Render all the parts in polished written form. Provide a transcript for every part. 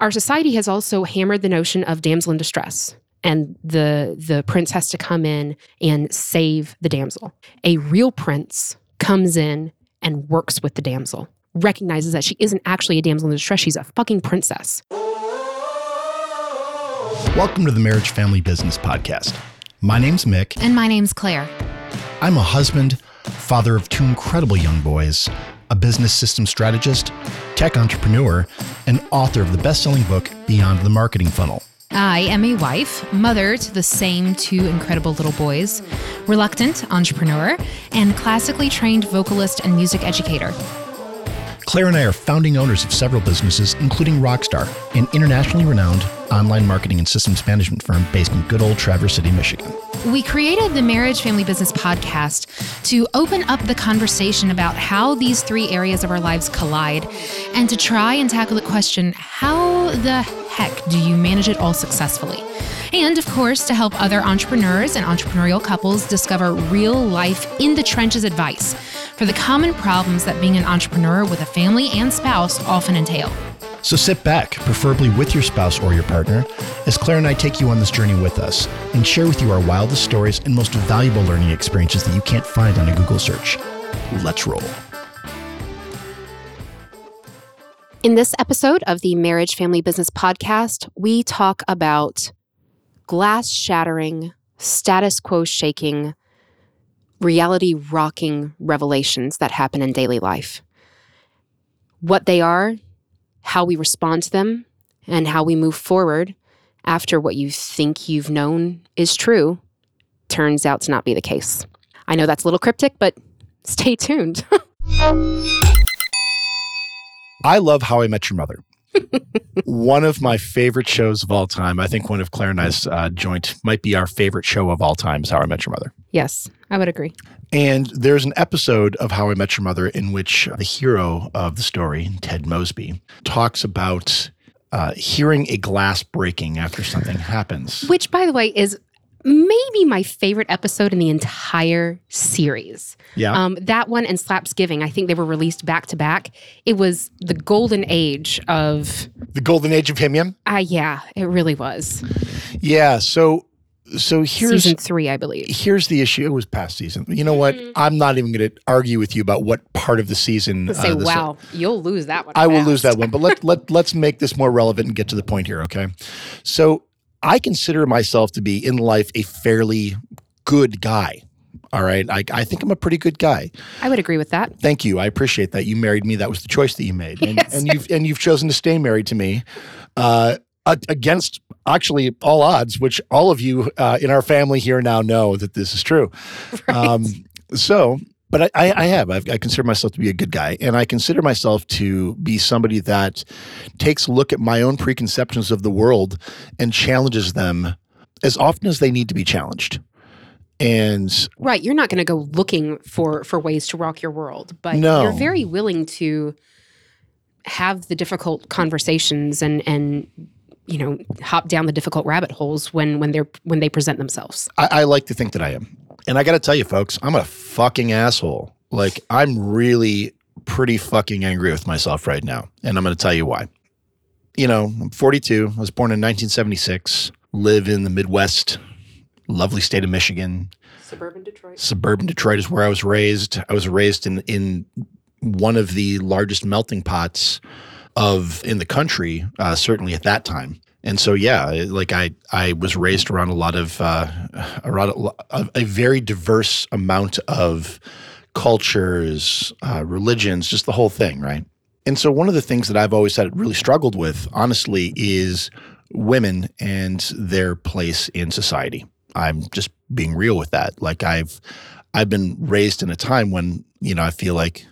Our society has also hammered the notion of damsel in distress, and the prince has to come in and save the damsel. A real prince comes in and works with the damsel, recognizes that she isn't actually a damsel in distress, she's a fucking princess. Welcome to the Marriage Family Business Podcast. My name's Mick. And my name's Claire. I'm a husband, father of two incredible young boys, a business system strategist, tech entrepreneur, and author of the best-selling book, Beyond the Marketing Funnel. I am a wife, mother to the same two incredible little boys, reluctant entrepreneur, and classically trained vocalist and music educator. Claire and I are founding owners of several businesses, including Rockstar, an internationally renowned online marketing and systems management firm based in good old Traverse City, Michigan. We created the Marriage Family Business Podcast to open up the conversation about how these three areas of our lives collide and to try and tackle the question, how the heck do you manage it all successfully? And of course, to help other entrepreneurs and entrepreneurial couples discover real life in the trenches advice for the common problems that being an entrepreneur with a family and spouse often entail. So sit back, preferably with your spouse or your partner, as Claire and I take you on this journey with us and share with you our wildest stories and most valuable learning experiences that you can't find on a Google search. Let's roll. In this episode of the Marriage Family Business Podcast, we talk about glass shattering, status quo shaking, reality rocking revelations that happen in daily life. What they are, how we respond to them, and how we move forward after what you think you've known is true turns out to not be the case. I know that's a little cryptic, but stay tuned. I love How I Met Your Mother. One of my favorite shows of all time. I think one of Claire and I's joint might be our favorite show of all time is How I Met Your Mother. Yes, I would agree. And there's an episode of How I Met Your Mother in which the hero of the story, Ted Mosby, talks about hearing a glass breaking after something happens. Which, by the way, is maybe my favorite episode in the entire series. Yeah. That one and Slaps Giving, I think they were released back to back. It was the golden age of... The golden age of Him-Yum? Yeah, it really was. Yeah, so here's... Season 3, I believe. Here's the issue. It was past season. You know what? I'm not even going to argue with you about what part of the season... Say, wow, you'll lose that one. I will lose that one, but let's make this more relevant and get to the point here, okay? So... I consider myself to be in life a fairly good guy, all right? I think I'm a pretty good guy. I would agree with that. Thank you. I appreciate that. You married me. That was the choice that you made. And, yes. and you've chosen to stay married to me against actually all odds, which all of you in our family here now know that this is true. Right. But I have. I consider myself to be a good guy, and I consider myself to be somebody that takes a look at my own preconceptions of the world and challenges them as often as they need to be challenged. And right, you're not going to go looking for ways to rock your world, but no. You're very willing to have the difficult conversations and you know, hop down the difficult rabbit holes when they present themselves. I like to think that I am. And I got to tell you, folks, I'm a fucking asshole. Like, I'm really pretty fucking angry with myself right now. And I'm going to tell you why. You know, I'm 42. I was born in 1976. Live in the Midwest. Lovely state of Michigan. Suburban Detroit. Suburban Detroit is where I was raised. I was raised in one of the largest melting pots in the country, certainly at that time. And so, yeah, like I was raised around a very diverse amount of cultures, religions, just the whole thing, right? And so one of the things that I've always had really struggled with, honestly, is women and their place in society. I'm just being real with that. Like I've been raised in a time when, you know, I feel like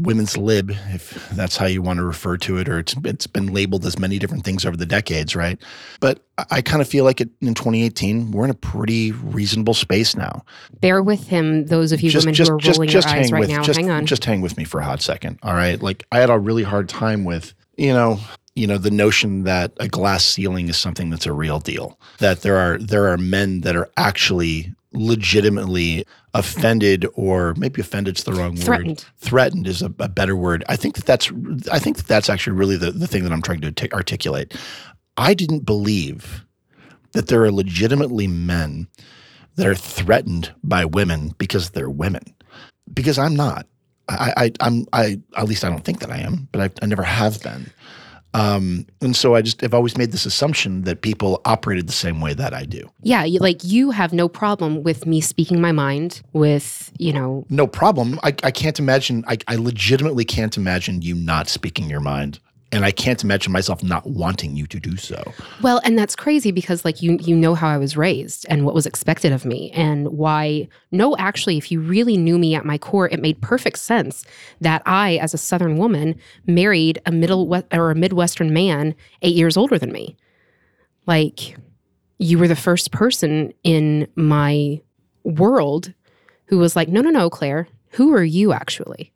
women's lib, if that's how you want to refer to it, or it's been labeled as many different things over the decades, right? But I kind of feel like in 2018, we're in a pretty reasonable space now. Bear with him, those of you women who are rolling your eyes right now. Hang on. Just hang with me for a hot second, all right? Like, I had a really hard time with, you know, the notion that a glass ceiling is something that's a real deal, that there are men that are actually legitimately offended, or maybe offended's the wrong word. Threatened is a better word. I think that's actually really the thing that I'm trying to articulate. I didn't believe that there are legitimately men that are threatened by women because they're women. Because I'm not. I'm at least I don't think that I am, but I never have been. And so I've always made this assumption that people operated the same way that I do. Yeah, you have no problem with me speaking my mind with, No problem. I can't imagine, I legitimately can't imagine you not speaking your mind. And I can't imagine myself not wanting you to do so. Well, and that's crazy because you know how I was raised and what was expected of me and why, no, actually, if you really knew me at my core, it made perfect sense that I, as a Southern woman, married a Midwestern man 8 years older than me. You were the first person in my world who was like, no, Claire, who are you actually?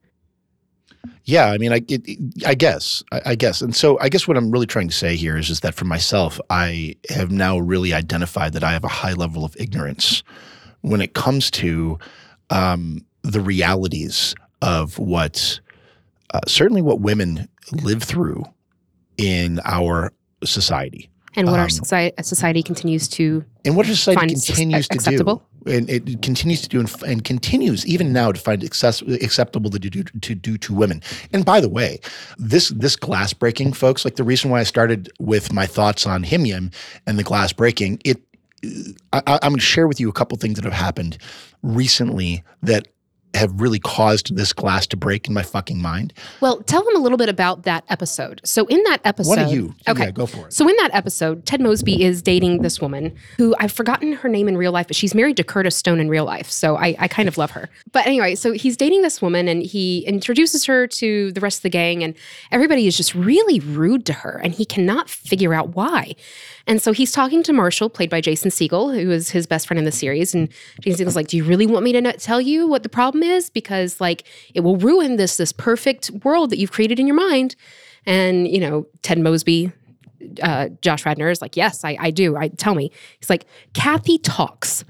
Yeah, I mean, I guess. And so I guess what I'm really trying to say here is that for myself, I have now really identified that I have a high level of ignorance when it comes to the realities of what, certainly what women live through in our society. And what our society continues to do. And it continues to do and continues even now to find acceptable to do to women. And by the way, this glass breaking, folks, the reason why I started with my thoughts on Himyim and the glass breaking, I'm going to share with you a couple things that have happened recently that have really caused this glass to break in my fucking mind. Well, tell them a little bit about that episode. So in that episode— What are you? Okay. Yeah, go for it. So in that episode, Ted Mosby is dating this woman who I've forgotten her name in real life, but she's married to Curtis Stone in real life. So I kind of love her. But anyway, so he's dating this woman and he introduces her to the rest of the gang and everybody is just really rude to her and he cannot figure out why. And so he's talking to Marshall, played by Jason Segel, who is his best friend in the series. And Jason Segel's like, do you really want me to tell you what the problem is? Because it will ruin this perfect world that you've created in your mind. And, Ted Mosby, Josh Radnor is like, yes, I do. Tell me. He's like, Kathy talks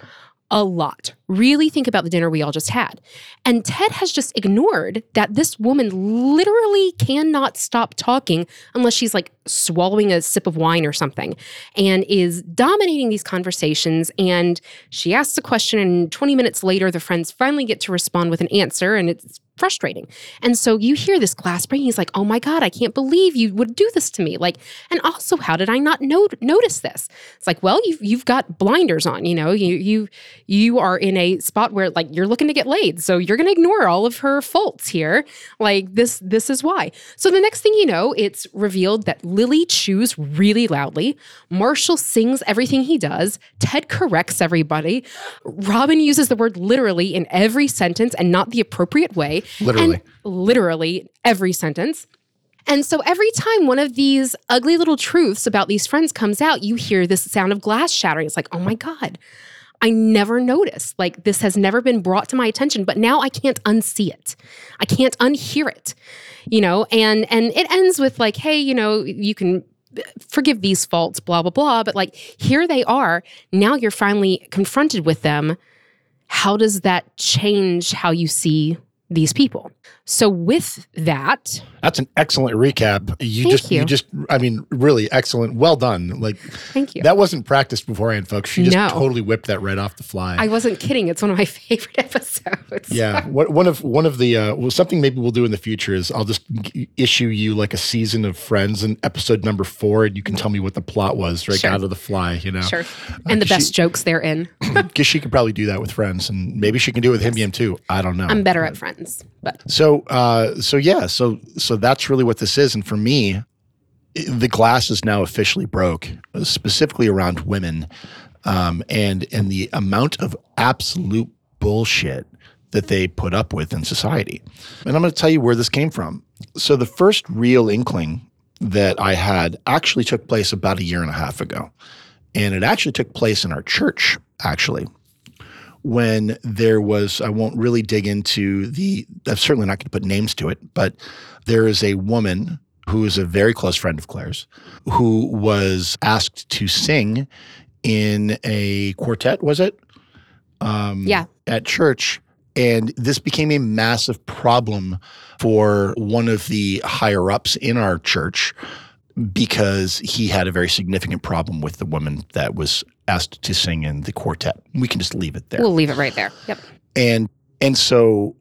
a lot. Really think about the dinner we all just had. And Ted has just ignored that this woman literally cannot stop talking unless she's swallowing a sip of wine or something and is dominating these conversations. And she asks a question and 20 minutes later, the friends finally get to respond with an answer and it's frustrating. And so you hear this glass breaking. He's like, oh my God, I can't believe you would do this to me. And also, how did I not notice this? It's like, well, you've got blinders on, you are in a spot where you're looking to get laid. So you're going to ignore all of her faults here. This is why. So the next thing you know, it's revealed that Lily chews really loudly. Marshall sings everything he does. Ted corrects everybody. Robin uses the word literally in every sentence and not the appropriate way. Literally every sentence. And so every time one of these ugly little truths about these friends comes out, you hear this sound of glass shattering. It's like, oh my God, I never noticed. This has never been brought to my attention, but now I can't unsee it. I can't unhear it, and it ends with hey, you can forgive these faults, blah, blah, blah. But here they are. Now you're finally confronted with them. How does that change how you see these people? So with that, that's an excellent recap. Really excellent. Well done. Thank you. That wasn't practiced beforehand, folks. She just totally whipped that right off the fly. I wasn't kidding. It's one of my favorite episodes. Yeah. One of the something maybe we'll do in the future is I'll just issue you a season of Friends and episode number 4, and you can tell me what the plot was right out of the fly. Sure. And the best jokes therein. Because she could probably do that with Friends, and maybe she can do it with Himyim too. I don't know. I'm better at Friends. But. So that's really what this is. And for me, the glass is now officially broke, specifically around women, and the amount of absolute bullshit that they put up with in society. And I'm going to tell you where this came from. So the first real inkling that I had actually took place about 1.5 years ago. And it actually took place in our church, actually. When there was, I won't really dig into I'm certainly not going to put names to it, but there is a woman who is a very close friend of Claire's who was asked to sing in a quartet, was it? at church. And this became a massive problem for one of the higher ups in our church because he had a very significant problem with the woman that was asked to sing in the quartet. We can just leave it there. We'll leave it right there. Yep. And so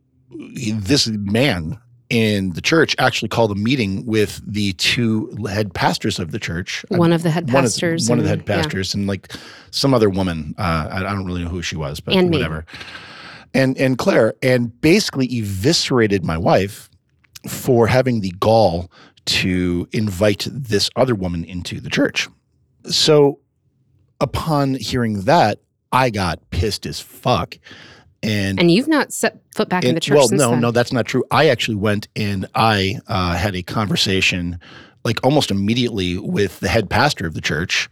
this man in the church actually called a meeting with the two head pastors of the church. One of the head pastors and like some other woman. I don't really know who she was, but and whatever. Me. And Claire, and basically eviscerated my wife for having the gall to invite this other woman into the church. So upon hearing that, I got pissed as fuck. And you've not set foot back in the church since then. Well, no, that's not true. I actually went and I had a conversation like almost immediately with the head pastor of the church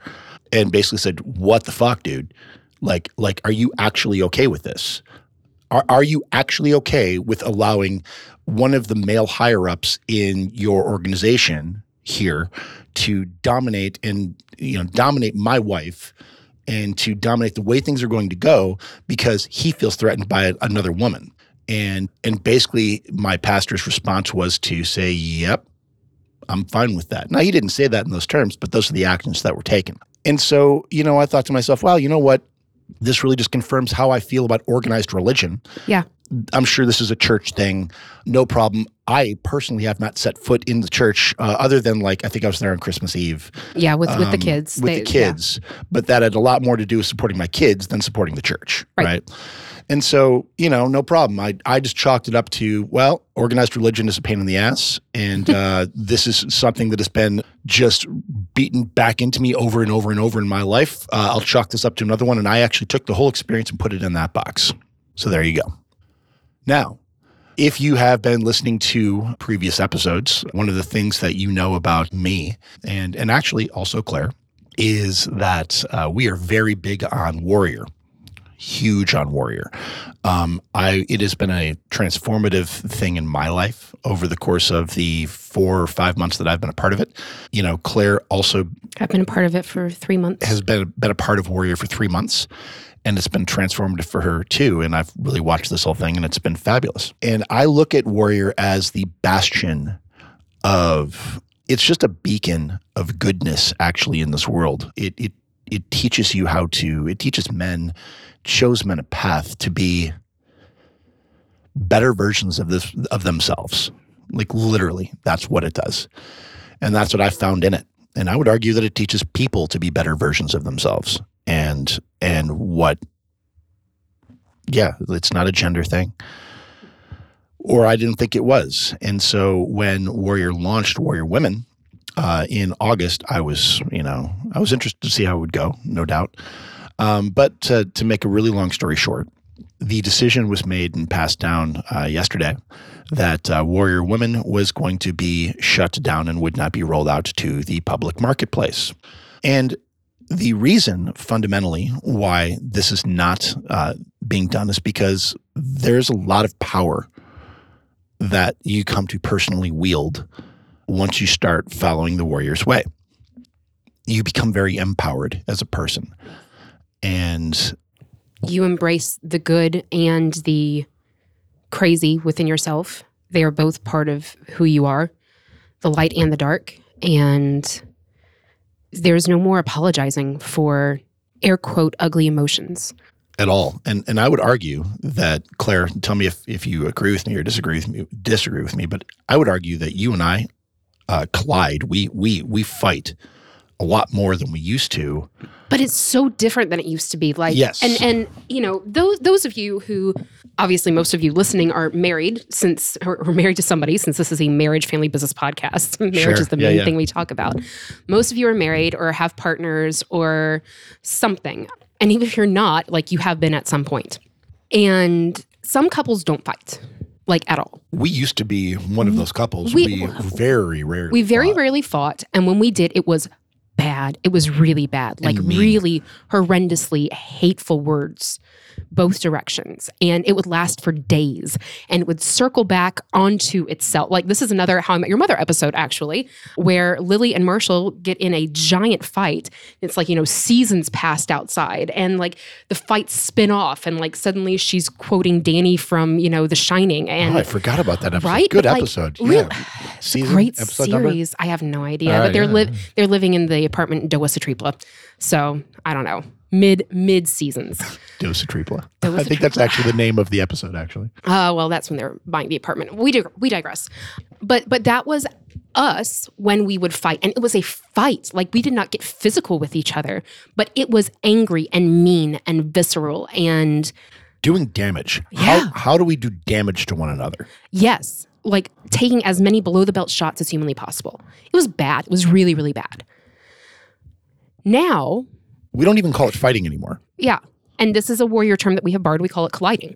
and basically said, what the fuck, dude? Like, are you actually okay with this? Are you actually okay with allowing one of the male higher-ups in your organization here to dominate and, dominate my wife and to dominate the way things are going to go because he feels threatened by another woman? And basically my pastor's response was to say, yep, I'm fine with that. Now, he didn't say that in those terms, but those are the actions that were taken. And so, I thought to myself, well, you know what? This really just confirms how I feel about organized religion. Yeah. I'm sure this is a church thing. No problem. I personally have not set foot in the church other than I think I was there on Christmas Eve. Yeah, with the kids. Yeah. But that had a lot more to do with supporting my kids than supporting the church, right? And so, no problem. I just chalked it up to, well, organized religion is a pain in the ass, and this is something that has been just beaten back into me over and over and over in my life. I'll chalk this up to another one, and I actually took the whole experience and put it in that box. So there you go. Now, if you have been listening to previous episodes, one of the things that you know about me and actually also Claire is that we are very big on Warrior, huge on Warrior. It has been a transformative thing in my life over the course of the 4 or 5 months that I've been a part of it. Claire also— I've been a part of it for 3 months. Has been a part of Warrior for 3 months. And it's been transformative for her too. And I've really watched this whole thing and it's been fabulous. And I look at Warrior as the bastion of, it's just a beacon of goodness actually in this world. It teaches you how to, it teaches men, shows men a path to be better versions of themselves. Like literally, that's what it does. And that's what I found in it. And I would argue that it teaches people to be better versions of themselves. And what, it's not a gender thing. Or I didn't think it was. And so when Warrior launched Warrior Women in August, I was, I was interested to see how it would go, no doubt. But to make a really long story short, the decision was made and passed down yesterday that Warrior Women was going to be shut down and would not be rolled out to the public marketplace. And the reason fundamentally why this is not being done is because there's a lot of power that you come to personally wield once you start following the Warrior's way. You become very empowered as a person. And you embrace the good and the crazy within yourself. They are both part of who you are, the light and the dark. And there's no more apologizing for air quote ugly emotions. At all. And I would argue that, Claire, tell me if you agree with me or disagree with me, but I would argue that you and I collide. We fight a lot more than we used to. But it's so different than it used to be. Yes. And those of you who, obviously most of you listening are married or married to somebody, since this is a marriage family business podcast. Marriage is the main thing we talk about. Most of you are married or have partners or something. And even if you're not, you have been at some point. And some couples don't fight, at all. We used to be one of those couples. We very rarely fought. And when we did, it was bad. It was really bad. Like really horrendously hateful words, both directions. And it would last for days and it would circle back onto itself. Like this is another How I Met Your Mother episode actually, where Lily and Marshall get in a giant fight. It's like, you know, seasons passed outside and like the fights spin off and like suddenly she's quoting Danny from, you know, The Shining. And I forgot about that episode. Right? Good episode. Like, yeah. Season, great episode series. Number? I have no idea. But they're they're living in the apartment in Dosa Tripla. So I don't know. Mid seasons. Dosa Tripla. I think that's actually the name of the episode, actually. Well, that's when they're buying the apartment. We digress. But that was us when we would fight. And it was a fight. Like we did not get physical with each other, but it was angry and mean and visceral and doing damage. Yeah. How do we do damage to one another? Yes. Like taking as many below the belt shots as humanly possible. It was bad. It was really, really bad. Now, we don't even call it fighting anymore. Yeah. And this is a warrior term that we have borrowed. We call it colliding.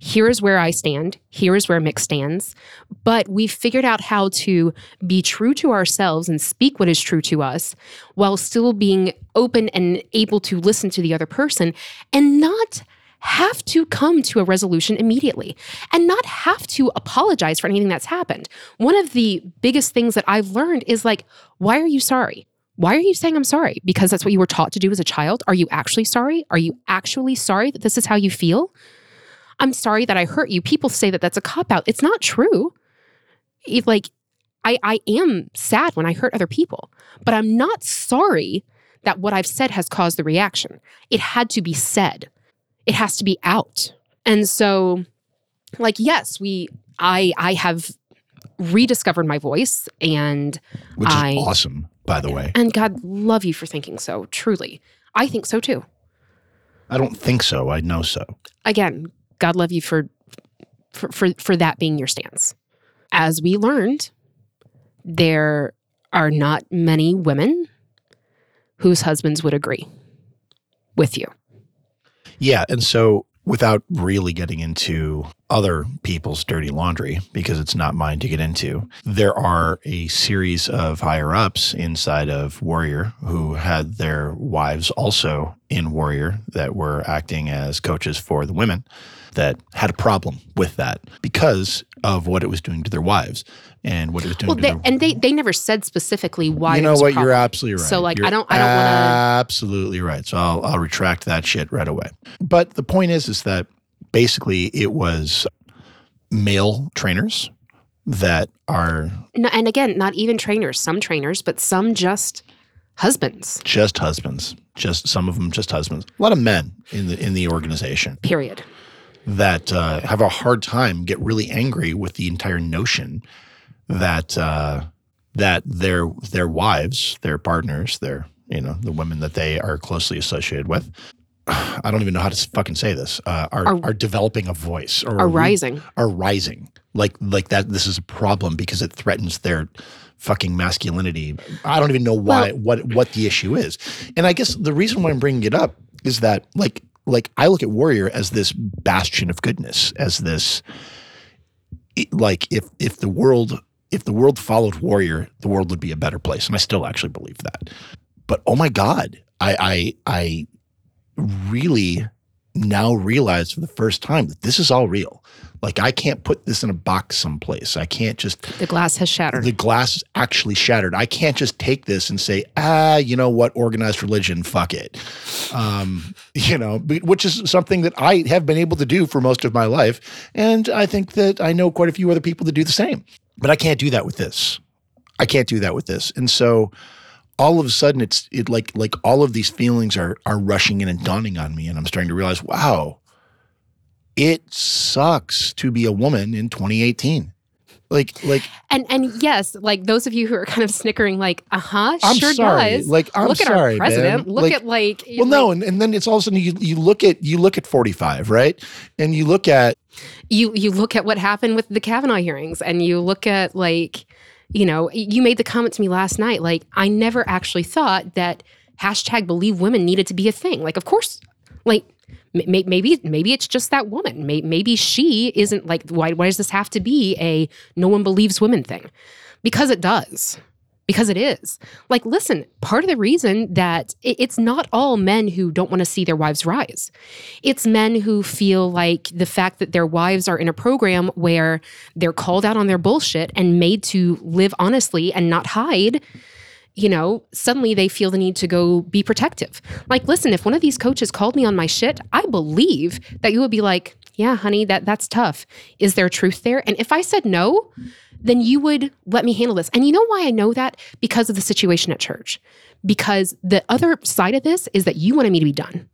Here is where I stand. Here is where Mick stands. But we figured out how to be true to ourselves and speak what is true to us while still being open and able to listen to the other person and not have to come to a resolution immediately and not have to apologize for anything that's happened. One of the biggest things that I've learned is like, why are you sorry? Why are you saying I'm sorry? Because that's what you were taught to do as a child. Are you actually sorry? Are you actually sorry that this is how you feel? I'm sorry that I hurt you. People say that that's a cop-out. It's not true. Like, I am sad when I hurt other people, but I'm not sorry that what I've said has caused the reaction. It had to be said. It has to be out. And so, like, yes, I have rediscovered my voice and which is awesome. By the way. And God love you for thinking so, truly. I think so too. I don't think so. I know so. Again, God love you for that being your stance. As we learned, there are not many women whose husbands would agree with you. Yeah, and so without really getting into other people's dirty laundry, because it's not mine to get into, there are a series of higher-ups inside of Warrior who had their wives also in Warrior that were acting as coaches for the women that had a problem with that because of what it was doing to their wives and what it was doing to their wives. And they never said specifically why. You know what? You're absolutely right. So like, I don't want to. Absolutely right. So I'll retract that shit right away. But the point is that basically it was male trainers that are. No, and again, not even trainers, some trainers, but some just husbands. Just husbands. Just some of them, just husbands. A lot of men in the organization. Period. That have a hard time, get really angry with the entire notion that their wives, their partners, the women that they are closely associated with, I don't even know how to fucking say this, are developing a voice or are rising like that. This is a problem because it threatens their fucking masculinity. I don't even know why what the issue is, and I guess the reason why I'm bringing it up is that like I look at Warrior as this bastion of goodness, as this, like if the world followed Warrior, the world would be a better place. And I still actually believe that. But oh my God, I really now realize for the first time that this is all real. Like I can't put this in a box someplace. I can't just— The glass has shattered. The glass is actually shattered. I can't just take this and say, you know what, organized religion, fuck it. Which is something that I have been able to do for most of my life. And I think that I know quite a few other people that do the same. But I can't do that with this. And so all of a sudden it's like all of these feelings are rushing in and dawning on me. And I'm starting to realize, wow, it sucks to be a woman in 2018. And yes, like those of you who are kind of snickering, like, I'm sure sorry. Does. Like, I'm look sorry, at our president. Man. Look like, at like. Well, like, no, and then it's all of a sudden you look at 45, right? And you look at you look at what happened with the Kavanaugh hearings, and you look at like, you know, you made the comment to me last night, like, I never actually thought that #BelieveWomen needed to be a thing. Like, of course, like. Maybe it's just that woman. Maybe she isn't like, why does this have to be a no one believes women thing? Because it does. Because it is. Like, listen, part of the reason that it's not all men who don't want to see their wives rise. It's men who feel like the fact that their wives are in a program where they're called out on their bullshit and made to live honestly and not hide, you know, suddenly they feel the need to go be protective. Like, listen, if one of these coaches called me on my shit, I believe that you would be like, yeah, honey, that's tough. Is there truth there? And if I said no, then you would let me handle this. And you know why I know that? Because of the situation at church. Because the other side of this is that you wanted me to be done.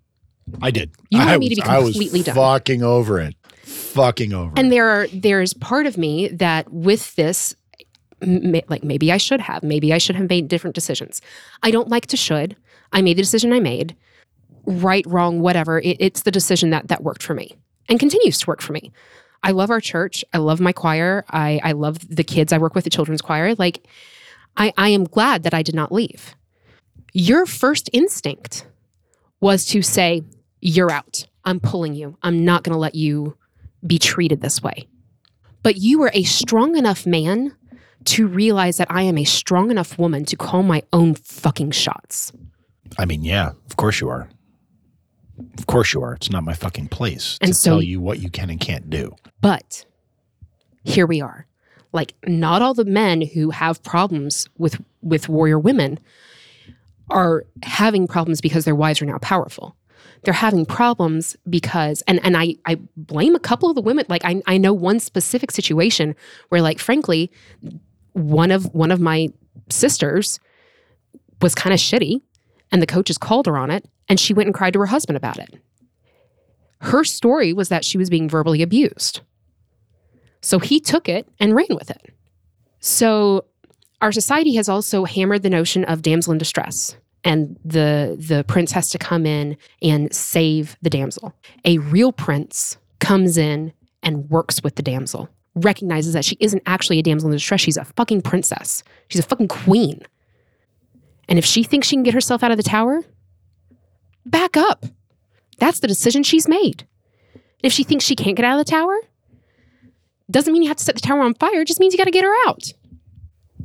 I did. You wanted me to be completely done. I was fucking over it. And there's part of me that with this, like maybe I should have. Maybe I should have made different decisions. I don't like to should. I made the decision I made. Right, wrong, whatever. It's the decision that worked for me and continues to work for me. I love our church. I love my choir. I love the kids I work with, the children's choir. Like, I am glad that I did not leave. Your first instinct was to say, you're out. I'm pulling you. I'm not going to let you be treated this way. But you were a strong enough man to realize that I am a strong enough woman to call my own fucking shots. I mean, yeah, of course you are. Of course you are. It's not my fucking place to tell you what you can and can't do. But here we are. Like, not all the men who have problems with warrior women are having problems because their wives are now powerful. They're having problems because, and I blame a couple of the women. Like, I know one specific situation where, like, frankly, one of my sisters was kind of shitty and the coaches called her on it. And she went and cried to her husband about it. Her story was that she was being verbally abused. So he took it and ran with it. So our society has also hammered the notion of damsel in distress. And the prince has to come in and save the damsel. A real prince comes in and works with the damsel. Recognizes that she isn't actually a damsel in distress. She's a fucking princess. She's a fucking queen. And if she thinks she can get herself out of the tower, back up. That's the decision she's made. If she thinks she can't get out of the tower, doesn't mean you have to set the tower on fire. It just means you got to get her out.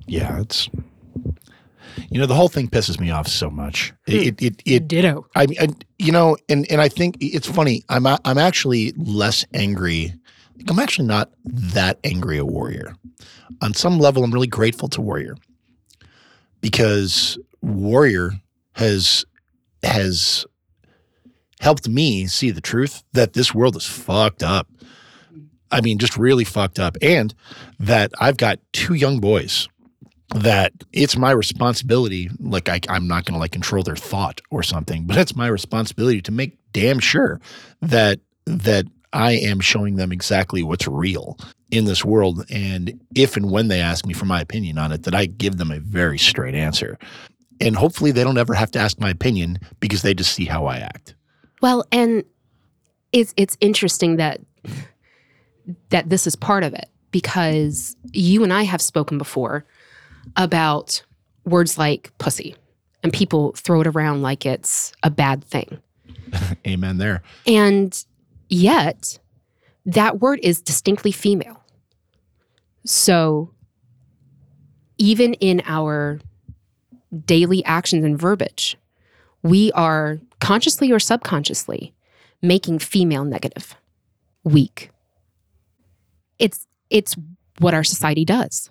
Yeah, it's... You know, the whole thing pisses me off so much. It ditto. I you know, and I think it's funny. I'm actually less angry. I'm actually not that angry at Warrior. On some level, I'm really grateful to Warrior. Because Warrior has helped me see the truth that this world is fucked up. I mean, just really fucked up. And that I've got two young boys that it's my responsibility. Like, I'm not going to like control their thought or something, but it's my responsibility to make damn sure that I am showing them exactly what's real in this world. And if and when they ask me for my opinion on it, that I give them a very straight answer. And hopefully they don't ever have to ask my opinion because they just see how I act. Well, and it's interesting that this is part of it, because you and I have spoken before about words like pussy, and people throw it around like it's a bad thing. Amen there. And yet that word is distinctly female. So even in our daily actions and verbiage, we are consciously or subconsciously making female negative, weak. It's what our society does.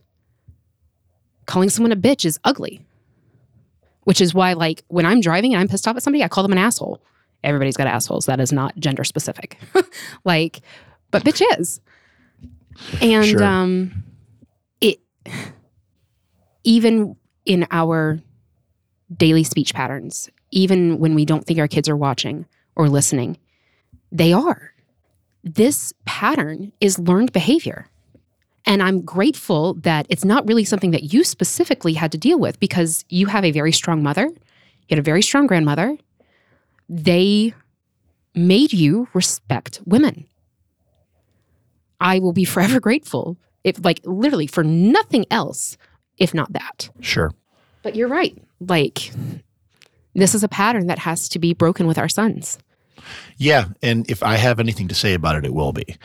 Calling someone a bitch is ugly, which is why, like, when I'm driving and I'm pissed off at somebody, I call them an asshole. Everybody's got assholes. That is not gender specific. Like, but bitch is. And sure. It even in our daily speech patterns, even when we don't think our kids are watching or listening, they are. This pattern is learned behavior. And I'm grateful that it's not really something that you specifically had to deal with, because you have a very strong mother, you had a very strong grandmother. They made you respect women. I will be forever grateful, if like literally for nothing else, if not that. Sure. But you're right. Like, this is a pattern that has to be broken with our sons. Yeah. And if I have anything to say about it, it will be.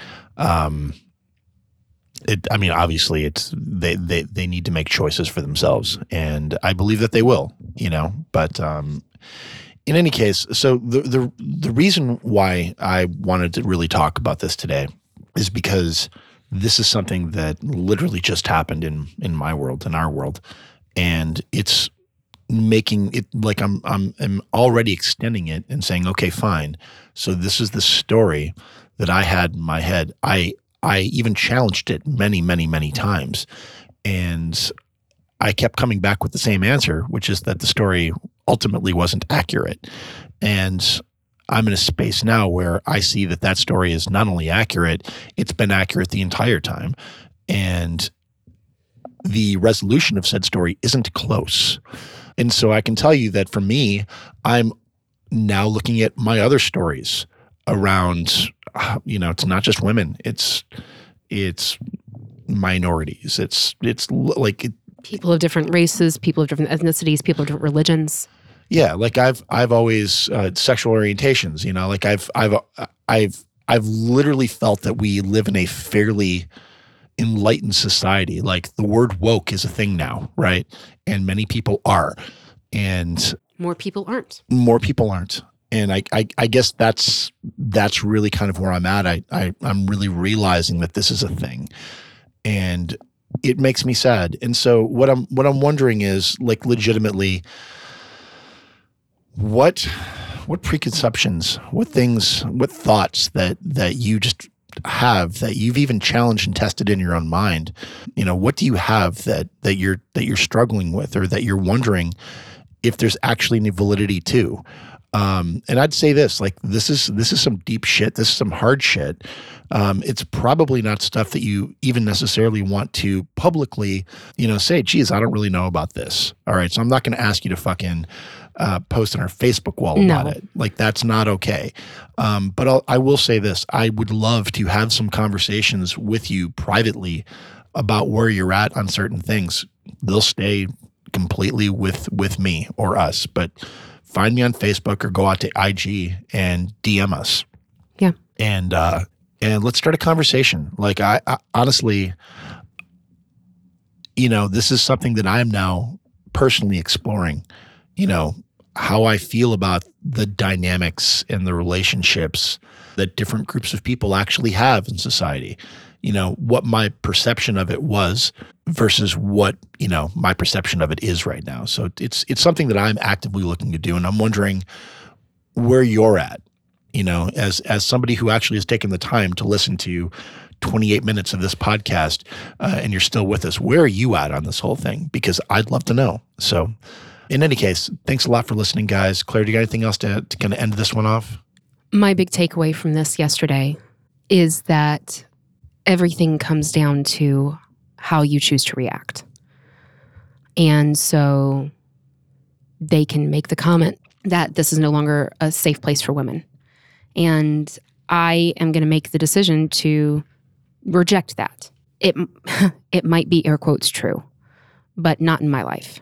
Obviously, it's they need to make choices for themselves, and I believe that they will. You know, but in any case, so the reason why I wanted to really talk about this today is because this is something that literally just happened in my world, in our world, and it's making it like I'm already extending it and saying, okay, fine. So this is the story that I had in my head. I even challenged it many times, and I kept coming back with the same answer, which is that the story ultimately wasn't accurate. And I'm in a space now where I see that that story is not only accurate, it's been accurate the entire time. And the resolution of said story isn't close. And so I can tell you that for me, I'm now looking at my other stories around, you know, it's not just women, it's minorities, it's like people of different races, people of different ethnicities, people of different religions. Yeah, like I've always sexual orientations, you know, like I've literally felt that we live in a fairly enlightened society. Like the word woke is a thing now, right? And many people are, and more people aren't. And I guess that's really kind of where I'm at. I'm really realizing that this is a thing, and it makes me sad. And so what I'm wondering is, like, legitimately, what preconceptions, what things, what thoughts that you just have that you've even challenged and tested in your own mind? You know, what do you have that you're struggling with, or that you're wondering if there's actually any validity to? And I'd say this, like, this is some deep shit. This is some hard shit. It's probably not stuff that you even necessarily want to publicly, you know, say, geez, I don't really know about this. All right. So I'm not going to ask you to fucking, post on our Facebook wall about it. Like, that's not okay. But I will say this, I would love to have some conversations with you privately about where you're at on certain things. They'll stay completely with me or us, but find me on Facebook or go out to IG and DM us. Yeah. And let's start a conversation. Like, I honestly, you know, this is something that I'm now personally exploring, you know, how I feel about the dynamics and the relationships that different groups of people actually have in society. You know, what my perception of it was versus what, you know, my perception of it is right now. So it's something that I'm actively looking to do, and I'm wondering where you're at, you know, as somebody who actually has taken the time to listen to 28 minutes of this podcast, and you're still with us. Where are you at on this whole thing? Because I'd love to know. So in any case, thanks a lot for listening, guys. Claire, do you got anything else to kind of end this one off? My big takeaway from this yesterday is that everything comes down to how you choose to react. And so they can make the comment that this is no longer a safe place for women. And I am going to make the decision to reject that. It might be air quotes true, but not in my life.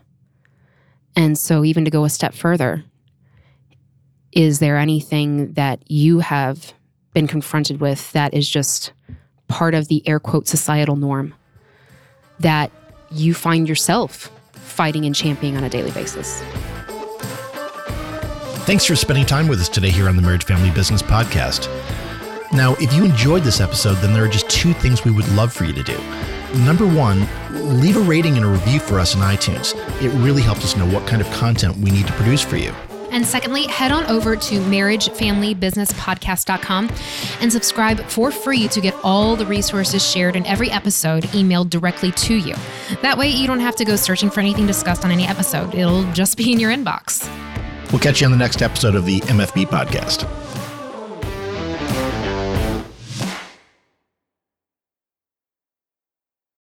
And so even to go a step further, is there anything that you have been confronted with that is just part of the air quote societal norm that you find yourself fighting and championing on a daily basis? Thanks for spending time with us today here on the Marriage Family Business Podcast. Now, if you enjoyed this episode, then there are just two things we would love for you to do. Number one, leave a rating and a review for us on iTunes. It really helps us know what kind of content we need to produce for you. And secondly, head on over to marriagefamilybusinesspodcast.com and subscribe for free to get all the resources shared in every episode emailed directly to you. That way you don't have to go searching for anything discussed on any episode. It'll just be in your inbox. We'll catch you on the next episode of the MFB Podcast.